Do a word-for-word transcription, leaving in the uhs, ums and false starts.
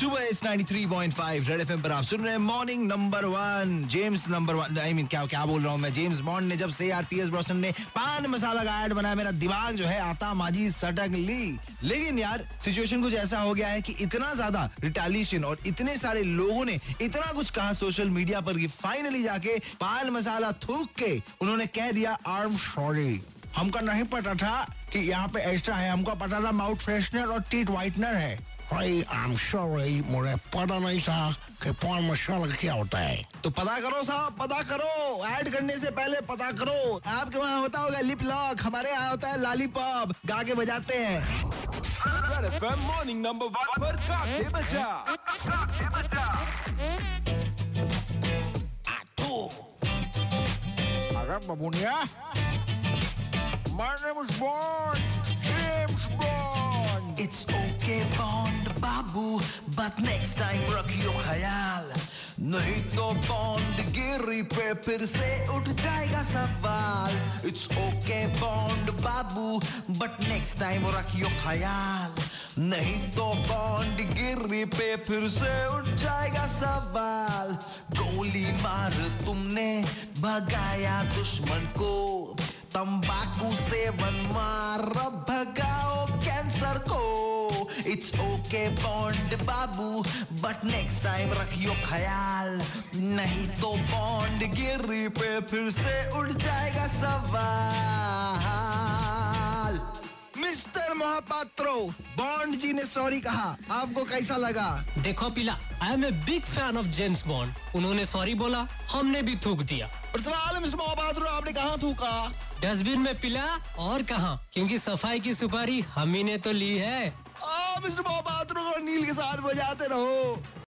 सुबह इस तिरानवे पॉइंट पाँच रेड एफएम पर आप सुन रहे हैं morning number one. James number one, I mean क्या क्या बोल रहा हूँ मैं। जेम्स बॉन्ड ने जब से आरपीएस ब्रॉसन ने पान मसाला का ऐड बनाया, मेरा दिमाग जो है आता माजी सटक ली। लेकिन यार सिचुएशन कुछ ऐसा हो गया है कि इतना ज्यादा रिटेलिएशन और इतने सारे लोगों ने इतना कुछ कहा सोशल मीडिया पर कि फाइनली जाके पान मसाला थूक के उन्होंने कह दिया आई एम सॉरी। हमको नहीं पता था कि यहाँ पे एक्स्ट्रा है, हमको पता था माउथ फ्रेशनर और टीथ व्हाइटनर है। आई एम सॉरी, मुझे पता नहीं था कि पान मसाला क्या होता है। तो पता करो साहब, पता करो, ऐड करने से पहले पता करो। आपके वहाँ होता होगा लिप लॉक, हमारे यहाँ होता है लॉलीपॉप। गा के बजाते हैं मॉर्निंग नंबर वन पर बबूनिया। My name is Bond, James Bond. It's okay Bond Babu, but next time रखियो ख्याल, नहीं तो Bond गिरी पे फिर से उठ जाएगा सवाल। It's okay Bond Babu, but next time रखियो ख्याल, नहीं तो Bond गिरी पे फिर से उठ जाएगा सवाल। गोली मार तुमने भगाया दुश्मन को, तंबाकू सेवन मार भगाओ कैंसर को। इट्स ओके बॉन्ड बाबू, बट नेक्स्ट टाइम रखियो ख्याल, नहीं तो बॉन्ड गिरी पे फिर से उड़ जाएगा सवाल। मिस्टर मोहपात्रो, बॉन्ड जी ने सॉरी कहा, आपको कैसा लगा? देखो पिला, I am a big fan of James Bond. उन्होंने सॉरी बोला, हमने भी थूक दिया। और सवाल मिस्टर मोहपात्रो, आपने कहाँ थूका? डस्टबिन में पिला, और कहाँ, क्योंकि सफाई की सुपारी हम ही ने तो ली है। आ, मिस्टर मोहपात्रो को नील के साथ बजाते रहो।